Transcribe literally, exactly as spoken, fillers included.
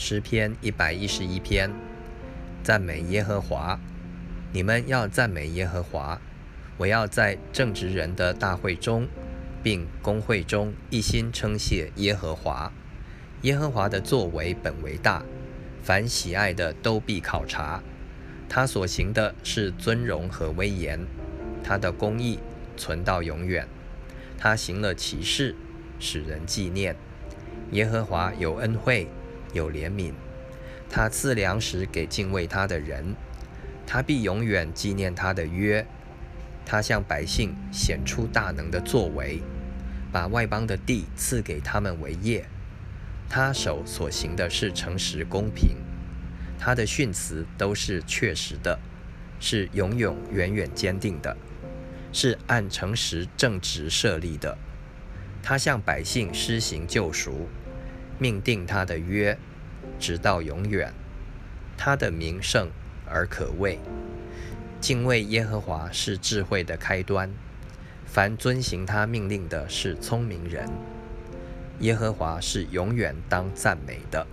诗篇一百一十一篇，赞美耶和华。你们要赞美耶和华。我要在正直人的大会中，并公会中一心称谢耶和华。耶和华的作为本为大，凡喜爱的都必考察。他所行的是尊荣和威严，他的公义存到永远。他行了奇事，使人纪念。耶和华有恩惠，有怜悯，他赐粮食给敬畏他的人。他必永远纪念他的约。他向百姓显出大能的作为，把外邦的地赐给他们为业。他手所行的是诚实公平，他的训词都是确实的，是永永远远坚定的，是按诚实正直设立的。他向百姓施行救赎，命定他的约，直到永远。他的名圣而可畏。敬畏耶和华是智慧的开端，凡遵行他命令的是聪明人。耶和华是永远当赞美的。